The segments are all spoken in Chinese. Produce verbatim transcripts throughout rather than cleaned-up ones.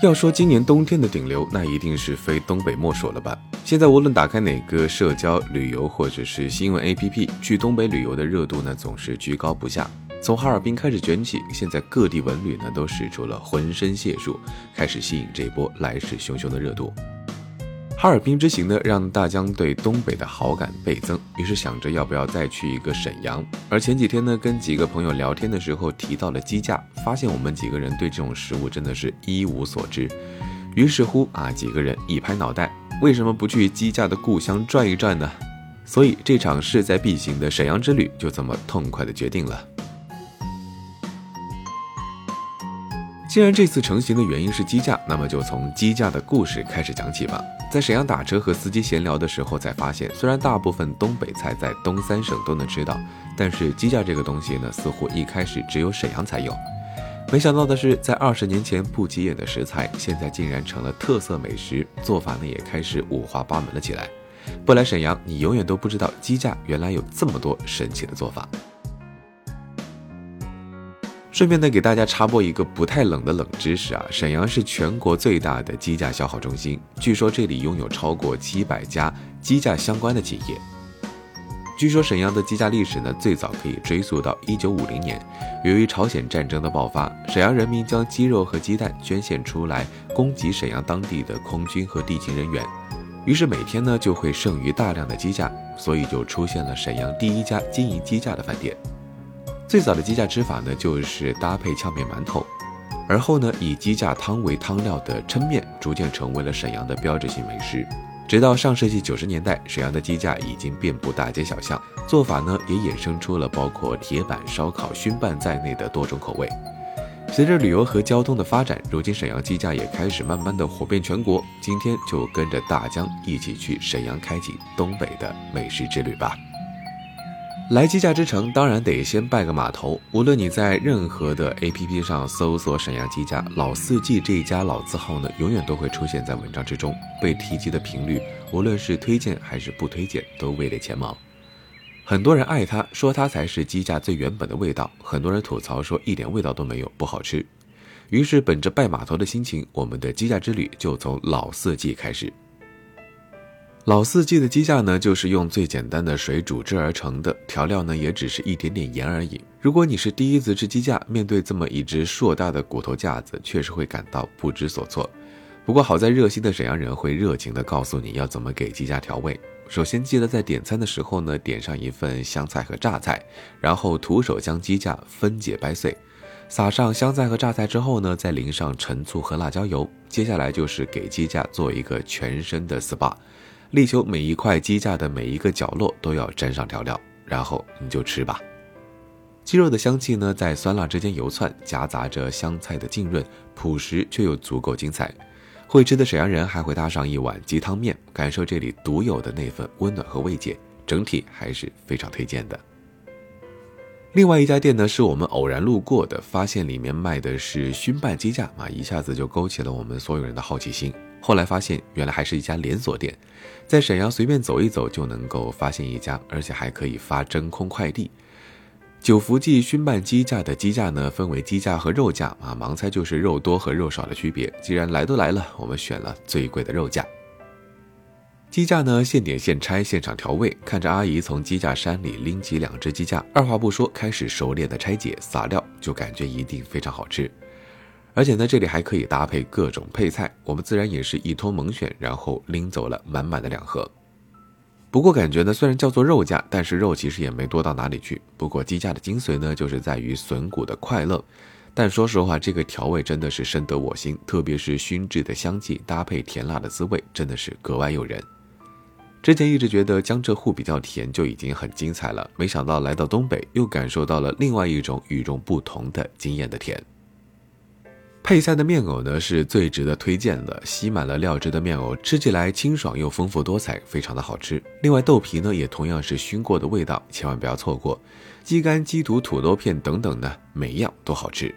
要说今年冬天的顶流，那一定是非东北莫属了吧。现在无论打开哪个社交、旅游或者是新闻 A P P， 去东北旅游的热度呢总是居高不下。从哈尔滨开始卷起，现在各地文旅呢都使出了浑身解数，开始吸引这波来势汹汹的热度。哈尔滨之行呢，让大江对东北的好感倍增，于是想着要不要再去一个沈阳。而前几天呢，跟几个朋友聊天的时候提到了鸡架，发现我们几个人对这种食物真的是一无所知。于是乎啊，几个人一拍脑袋，为什么不去鸡架的故乡转一转呢？所以这场势在必行的沈阳之旅就这么痛快的决定了。既然这次成型的原因是鸡架，那么就从鸡架的故事开始讲起吧。在沈阳打车和司机闲聊的时候才发现，虽然大部分东北菜在东三省都能吃到，但是鸡架这个东西呢，似乎一开始只有沈阳才有。没想到的是，在二十年前不起眼的食材，现在竟然成了特色美食，做法呢也开始五花八门了起来。不来沈阳，你永远都不知道鸡架原来有这么多神奇的做法。顺便呢，给大家插播一个不太冷的冷知识啊，沈阳是全国最大的鸡架消耗中心，据说这里拥有超过七百家鸡架相关的企业。据说沈阳的鸡架历史呢，最早可以追溯到一九五零年，由于朝鲜战争的爆发，沈阳人民将鸡肉和鸡蛋捐献出来，供给沈阳当地的空军和地勤人员。于是每天呢，就会剩余大量的鸡架，所以就出现了沈阳第一家经营鸡架的饭店。最早的鸡架吃法呢，就是搭配炝面馒头，而后呢，以鸡架汤为汤料的抻面逐渐成为了沈阳的标志性美食。直到上世纪九十年代，沈阳的鸡架已经遍布大街小巷，做法呢也衍生出了包括铁板烧烤、熏拌在内的多种口味。随着旅游和交通的发展，如今沈阳鸡架也开始慢慢的火遍全国。今天就跟着大江一起去沈阳，开启东北的美食之旅吧。来鸡架之城，当然得先拜个码头。无论你在任何的 A P P 上搜索沈阳鸡架，老四季这一家老字号呢，永远都会出现在文章之中，被提及的频率，无论是推荐还是不推荐，都位列前茅。很多人爱它，说它才是鸡架最原本的味道；很多人吐槽说一点味道都没有，不好吃。于是本着拜码头的心情，我们的鸡架之旅就从老四季开始。老四季的鸡架呢，就是用最简单的水煮制而成的，调料呢也只是一点点盐而已。如果你是第一次吃鸡架，面对这么一只硕大的骨头架子，确实会感到不知所措。不过好在热心的沈阳人会热情地告诉你要怎么给鸡架调味。首先记得在点餐的时候呢，点上一份香菜和榨菜，然后徒手将鸡架分解掰碎，撒上香菜和榨菜之后呢，再淋上陈醋和辣椒油。接下来就是给鸡架做一个全身的 S P A，力求每一块鸡架的每一个角落都要沾上调料，然后你就吃吧。鸡肉的香气呢，在酸辣之间游窜，夹杂着香菜的浸润，朴实却又足够精彩。会吃的沈阳人还会搭上一碗鸡汤面，感受这里独有的那份温暖和慰藉，整体还是非常推荐的。另外一家店呢，是我们偶然路过的，发现里面卖的是熏拌鸡架嘛，一下子就勾起了我们所有人的好奇心。后来发现原来还是一家连锁店，在沈阳随便走一走就能够发现一家，而且还可以发真空快递。九福记熏拌鸡架的鸡架呢，分为鸡架和肉架啊，盲猜就是肉多和肉少的区别。既然来都来了，我们选了最贵的肉架。鸡架呢，现点现拆，现场调味，看着阿姨从鸡架山里拎起两只鸡架，二话不说开始熟练的拆解撒料，就感觉一定非常好吃。而且呢，这里还可以搭配各种配菜，我们自然也是一通猛选，然后拎走了满满的两盒。不过感觉呢，虽然叫做肉架，但是肉其实也没多到哪里去。不过鸡架的精髓呢，就是在于笋骨的快乐。但说实话，这个调味真的是深得我心，特别是熏制的香气搭配甜辣的滋味，真的是格外诱人。之前一直觉得江浙沪比较甜就已经很精彩了，没想到来到东北，又感受到了另外一种与众不同的惊艳的甜。配菜的面藕呢，是最值得推荐的，吸满了料汁的面藕吃起来清爽又丰富多彩，非常的好吃。另外豆皮呢，也同样是熏过的味道，千万不要错过。鸡肝、鸡肚、土豆片等等呢，每一样都好吃。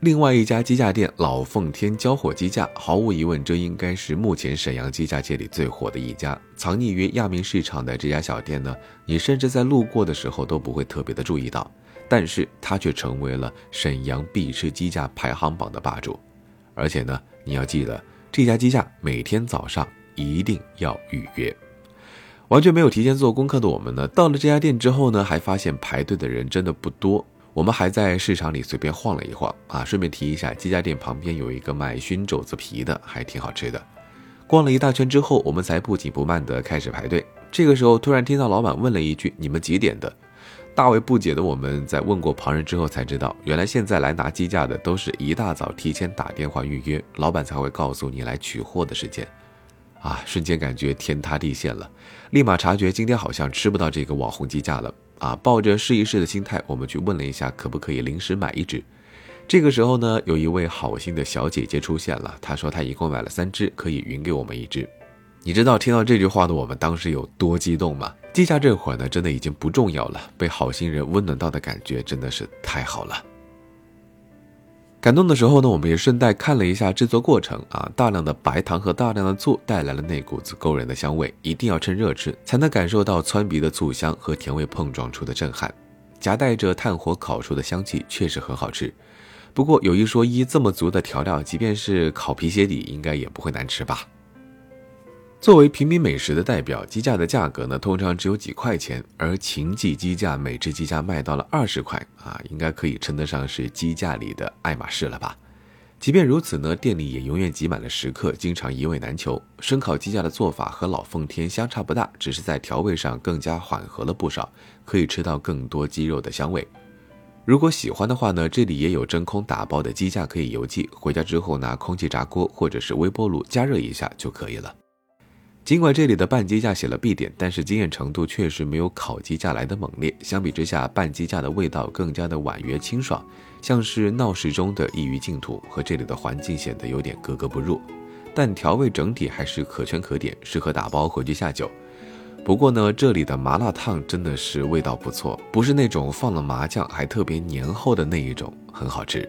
另外一家机架店老奉天交火机架，毫无疑问这应该是目前沈阳机架界里最火的一家。藏匿于亚明市场的这家小店呢，你甚至在路过的时候都不会特别的注意到，但是它却成为了沈阳必吃机架排行榜的霸主。而且呢，你要记得这家机架每天早上一定要预约。完全没有提前做功课的我们呢，到了这家店之后呢，还发现排队的人真的不多。我们还在市场里随便晃了一晃啊，顺便提一下，鸡架店旁边有一个卖熏肘子皮的，还挺好吃的。逛了一大圈之后，我们才不紧不慢地开始排队。这个时候突然听到老板问了一句：“你们几点的？”大为不解的我们在问过旁人之后才知道，原来现在来拿鸡架的都是一大早提前打电话预约，老板才会告诉你来取货的时间。啊，瞬间感觉天塌地陷了，立马察觉今天好像吃不到这个网红鸡架了。啊，抱着试一试的心态，我们去问了一下可不可以临时买一只。这个时候呢，有一位好心的小姐姐出现了，她说她一共买了三只，可以匀给我们一只。你知道听到这句话的我们当时有多激动吗？鸡架这会儿呢真的已经不重要了，被好心人温暖到的感觉真的是太好了。感动的时候呢，我们也顺带看了一下制作过程啊，大量的白糖和大量的醋带来了那股子勾人的香味，一定要趁热吃，才能感受到窜鼻的醋香和甜味碰撞出的震撼，夹带着炭火烤出的香气，确实很好吃。不过有一说一，这么足的调料，即便是烤皮鞋底，应该也不会难吃吧。作为平民美食的代表，鸡架的价格呢，通常只有几块钱，而秦记鸡架每只鸡架卖到了二十块啊，应该可以称得上是鸡架里的爱马仕了吧。即便如此呢，店里也永远挤满了食客，经常一味难求。生烤鸡架的做法和老奉天相差不大，只是在调味上更加缓和了不少，可以吃到更多鸡肉的香味。如果喜欢的话呢，这里也有真空打包的鸡架可以邮寄，回家之后拿空气炸锅或者是微波炉加热一下就可以了。尽管这里的半鸡架写了必点，但是惊艳程度确实没有烤鸡架来的猛烈。相比之下，半鸡架的味道更加的婉约清爽，像是闹市中的异域净土，和这里的环境显得有点格格不入。但调味整体还是可圈可点，适合打包回去下酒。不过呢，这里的麻辣烫真的是味道不错，不是那种放了麻酱还特别黏厚的那一种，很好吃。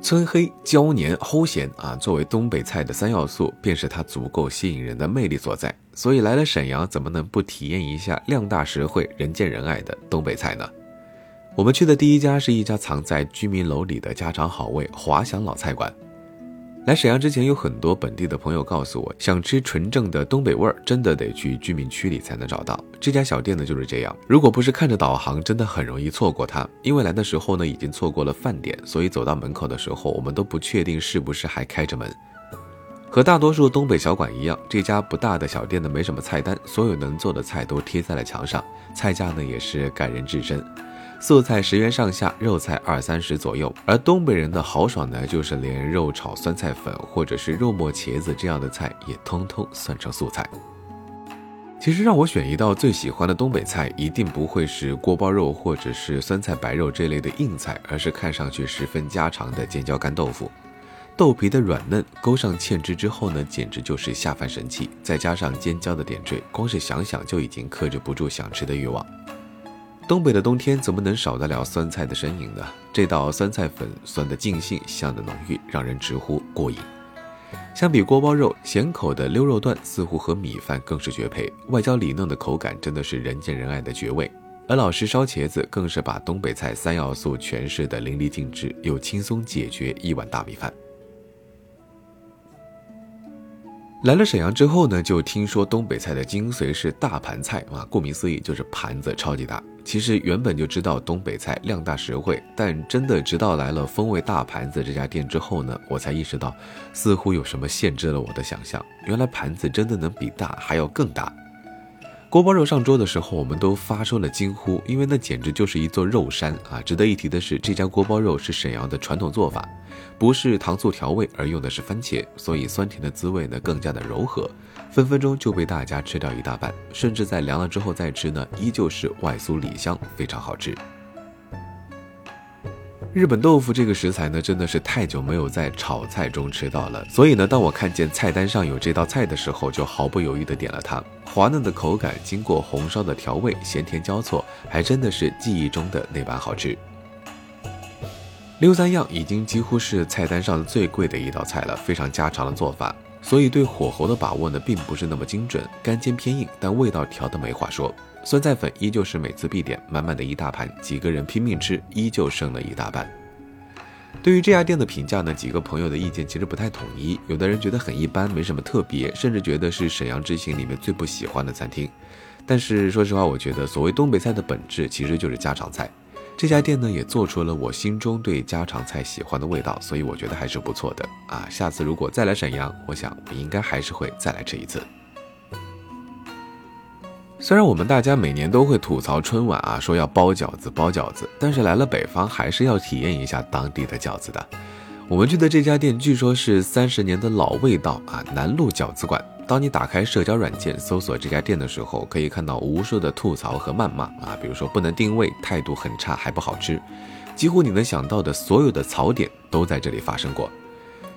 村黑、椒黏、齁咸啊，作为东北菜的三要素，便是它足够吸引人的魅力所在。所以来了沈阳，怎么能不体验一下量大实惠、人见人爱的东北菜呢？我们去的第一家是一家藏在居民楼里的家常好味——华祥老菜馆。来沈阳之前，有很多本地的朋友告诉我，想吃纯正的东北味儿，真的得去居民区里才能找到。这家小店呢就是这样，如果不是看着导航，真的很容易错过它。因为来的时候呢已经错过了饭点，所以走到门口的时候，我们都不确定是不是还开着门。和大多数东北小馆一样，这家不大的小店呢没什么菜单，所有能做的菜都贴在了墙上，菜价呢也是感人至深。素菜十元上下，肉菜二三十左右。而东北人的豪爽呢，就是连肉炒酸菜粉或者是肉末茄子这样的菜也通通算成素菜。其实让我选一道最喜欢的东北菜，一定不会是锅包肉或者是酸菜白肉这类的硬菜，而是看上去十分家常的尖椒干豆腐。豆皮的软嫩，勾上芡汁之后呢，简直就是下饭神器。再加上尖椒的点缀，光是想想就已经克制不住想吃的欲望。东北的冬天怎么能少得了酸菜的身影呢？这道酸菜粉酸的尽兴，香的浓郁，让人直呼过瘾。相比锅包肉，咸口的溜肉段似乎和米饭更是绝配，外焦里嫩的口感真的是人见人爱的绝味。而老式烧茄子更是把东北菜三要素诠释的淋漓尽致，又轻松解决一碗大米饭。来了沈阳之后呢，就听说东北菜的精髓是大盘菜啊，顾名思义就是盘子超级大。其实原本就知道东北菜量大实惠，但真的直到来了风味大盘子这家店之后呢，我才意识到似乎有什么限制了我的想象，原来盘子真的能比大还要更大。锅包肉上桌的时候，我们都发出了惊呼，因为那简直就是一座肉山啊！值得一提的是，这家锅包肉是沈阳的传统做法，不是糖醋调味，而用的是番茄，所以酸甜的滋味呢更加的柔和，分分钟就被大家吃掉一大半，甚至在凉了之后再吃呢，依旧是外酥里香，非常好吃。日本豆腐这个食材呢，真的是太久没有在炒菜中吃到了，所以呢，当我看见菜单上有这道菜的时候，就毫不犹豫地点了它。滑嫩的口感，经过红烧的调味，咸甜交错，还真的是记忆中的那般好吃。溜三样已经几乎是菜单上最贵的一道菜了，非常家常的做法，所以对火候的把握呢并不是那么精准，干煎偏硬，但味道调得没话说。酸菜粉依旧是每次必点，满满的一大盘，几个人拼命吃，依旧剩了一大半。对于这家店的评价呢，几个朋友的意见其实不太统一，有的人觉得很一般，没什么特别，甚至觉得是沈阳之行里面最不喜欢的餐厅。但是说实话，我觉得所谓东北菜的本质其实就是家常菜，这家店呢也做出了我心中对家常菜喜欢的味道，所以我觉得还是不错的啊！下次如果再来沈阳，我想我应该还是会再来吃一次。虽然我们大家每年都会吐槽春晚啊，说要包饺子包饺子，但是来了北方还是要体验一下当地的饺子的。我们去的这家店据说是三十年的老味道啊，南路饺子馆。当你打开社交软件搜索这家店的时候，可以看到无数的吐槽和谩骂啊，比如说不能定位，态度很差，还不好吃，几乎你能想到的所有的槽点都在这里发生过。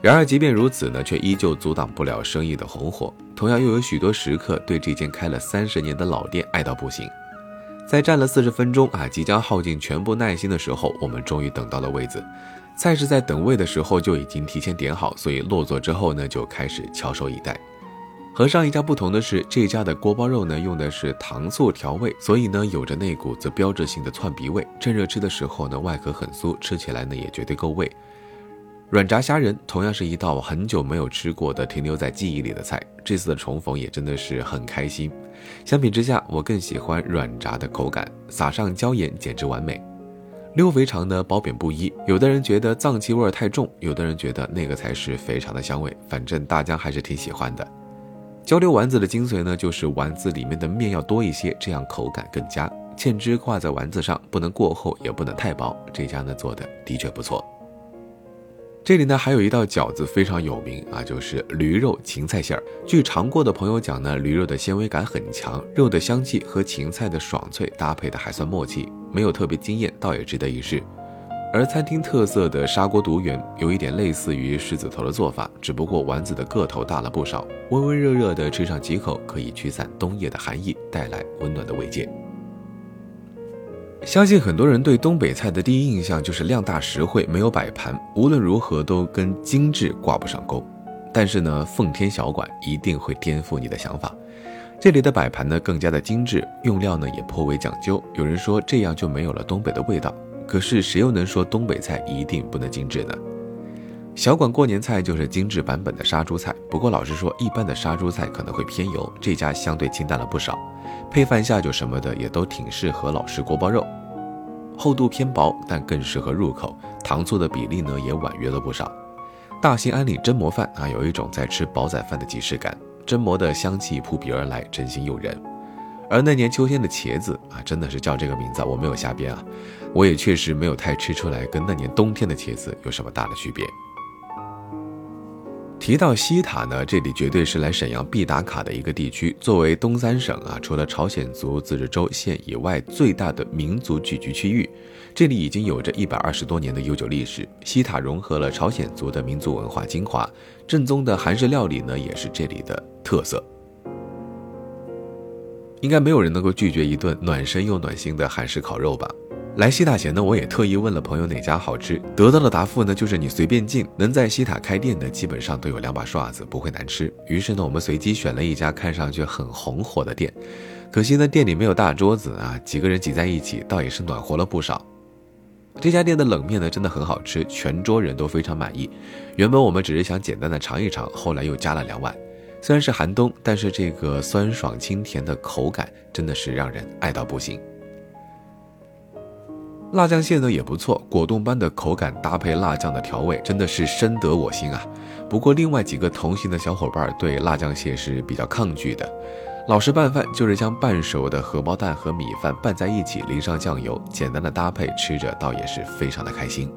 然而即便如此呢，却依旧阻挡不了生意的红火。同样又有许多食客对这间开了三十年的老店爱到不行。在站了四十分钟啊，即将耗尽全部耐心的时候，我们终于等到了位子。菜是在等位的时候就已经提前点好，所以落座之后呢，就开始翘首以待。和上一家不同的是，这家的锅包肉呢用的是糖醋调味，所以呢有着那股子标志性的窜鼻味。趁热吃的时候呢，外壳很酥，吃起来呢也绝对够味。软炸虾仁同样是一道很久没有吃过的停留在记忆里的菜，这次的重逢也真的是很开心。相比之下，我更喜欢软炸的口感，撒上椒盐简直完美。溜肥肠呢褒贬不一，有的人觉得脏气味太重，有的人觉得那个才是肥肠的香味，反正大家还是挺喜欢的。焦溜丸子的精髓呢就是丸子里面的面要多一些，这样口感更佳。芡汁挂在丸子上，不能过厚也不能太薄，这家呢做的的确不错。这里呢还有一道饺子非常有名啊，就是驴肉芹菜馅儿。据尝过的朋友讲呢，驴肉的纤维感很强，肉的香气和芹菜的爽脆搭配的还算默契，没有特别惊艳，倒也值得一试。而餐厅特色的砂锅独圆有一点类似于狮子头的做法，只不过丸子的个头大了不少，温温热热的吃上几口，可以驱散冬夜的寒意，带来温暖的慰藉。相信很多人对东北菜的第一印象就是量大实惠，没有摆盘，无论如何都跟精致挂不上钩。但是呢，奉天小馆一定会颠覆你的想法。这里的摆盘呢更加的精致，用料呢也颇为讲究。有人说这样就没有了东北的味道，可是谁又能说东北菜一定不能精致呢？小馆过年菜就是精致版本的杀猪菜，不过老实说，一般的杀猪菜可能会偏油，这家相对清淡了不少，配饭下酒什么的也都挺适合老式锅包肉，厚度偏薄，但更适合入口，糖醋的比例呢也婉约了不少。大兴安岭榛蘑饭啊，有一种在吃煲仔饭的即视感，榛蘑的香气扑鼻而来，真心诱人。而那年秋天的茄子啊，真的是叫这个名字，我没有瞎编啊，我也确实没有太吃出来跟那年冬天的茄子有什么大的区别。提到西塔呢，这里绝对是来沈阳必打卡的一个地区。作为东三省啊，除了朝鲜族自治州县以外最大的民族聚居区域，这里已经有着一百二十多年的悠久历史。西塔融合了朝鲜族的民族文化精华，正宗的韩式料理呢，也是这里的特色。应该没有人能够拒绝一顿暖身又暖心的韩式烤肉吧。来西塔前呢，我也特意问了朋友哪家好吃，得到的答复呢就是你随便进，能在西塔开店的基本上都有两把刷子，不会难吃。于是呢，我们随机选了一家看上去很红火的店，可惜呢店里没有大桌子啊，几个人挤在一起倒也是暖和了不少。这家店的冷面呢真的很好吃，全桌人都非常满意。原本我们只是想简单的尝一尝，后来又加了两碗。虽然是寒冬，但是这个酸爽清甜的口感真的是让人爱到不行。辣酱蟹呢也不错，果冻般的口感搭配辣酱的调味，真的是深得我心啊。不过另外几个同行的小伙伴对辣酱蟹是比较抗拒的。老式拌饭就是将半熟的荷包蛋和米饭拌在一起，淋上酱油，简单的搭配，吃着倒也是非常的开心。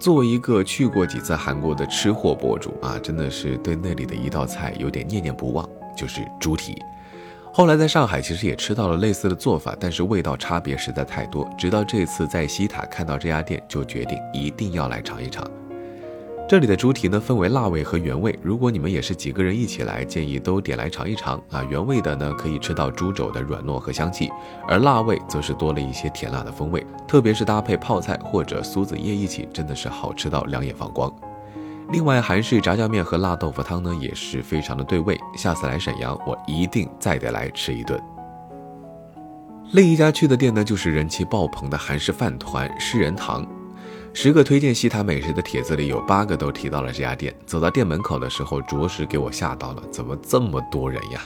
作为一个去过几次韩国的吃货博主啊，真的是对那里的一道菜有点念念不忘，就是猪蹄。后来在上海其实也吃到了类似的做法，但是味道差别实在太多，直到这次在西塔看到这家店，就决定一定要来尝一尝。这里的猪蹄呢分为辣味和原味，如果你们也是几个人一起来，建议都点来尝一尝啊。原味的呢可以吃到猪肘的软糯和香气，而辣味则是多了一些甜辣的风味，特别是搭配泡菜或者苏子叶一起，真的是好吃到两眼放光。另外韩式炸酱面和辣豆腐汤呢也是非常的对味，下次来沈阳我一定再得来吃一顿。另一家去的店呢就是人气爆棚的韩式饭团诗人堂，十个推荐西塔美食的帖子里有八个都提到了这家店，走到店门口的时候着实给我吓到了，怎么这么多人呀。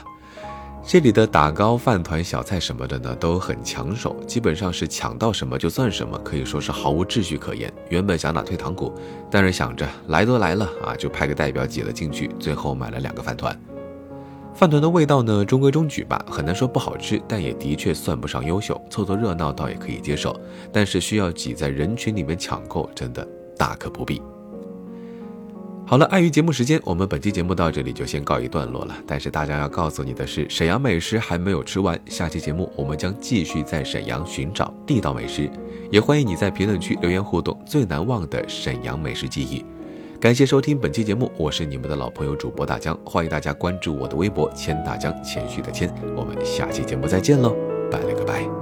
这里的打糕、饭团、小菜什么的呢都很抢手，基本上是抢到什么就算什么，可以说是毫无秩序可言。原本想打退堂鼓，但是想着来都来了啊，就派个代表挤了进去，最后买了两个饭团。饭团的味道呢中规中矩吧，很难说不好吃，但也的确算不上优秀，凑凑热闹倒也可以接受，但是需要挤在人群里面抢购，真的大可不必。好了，碍于节目时间，我们本期节目到这里就先告一段落了。但是大家要告诉你的是，沈阳美食还没有吃完，下期节目我们将继续在沈阳寻找地道美食，也欢迎你在评论区留言互动最难忘的沈阳美食记忆。感谢收听本期节目，我是你们的老朋友主播大江，欢迎大家关注我的微博谦大江，谦虚的谦。我们下期节目再见喽，拜了个拜。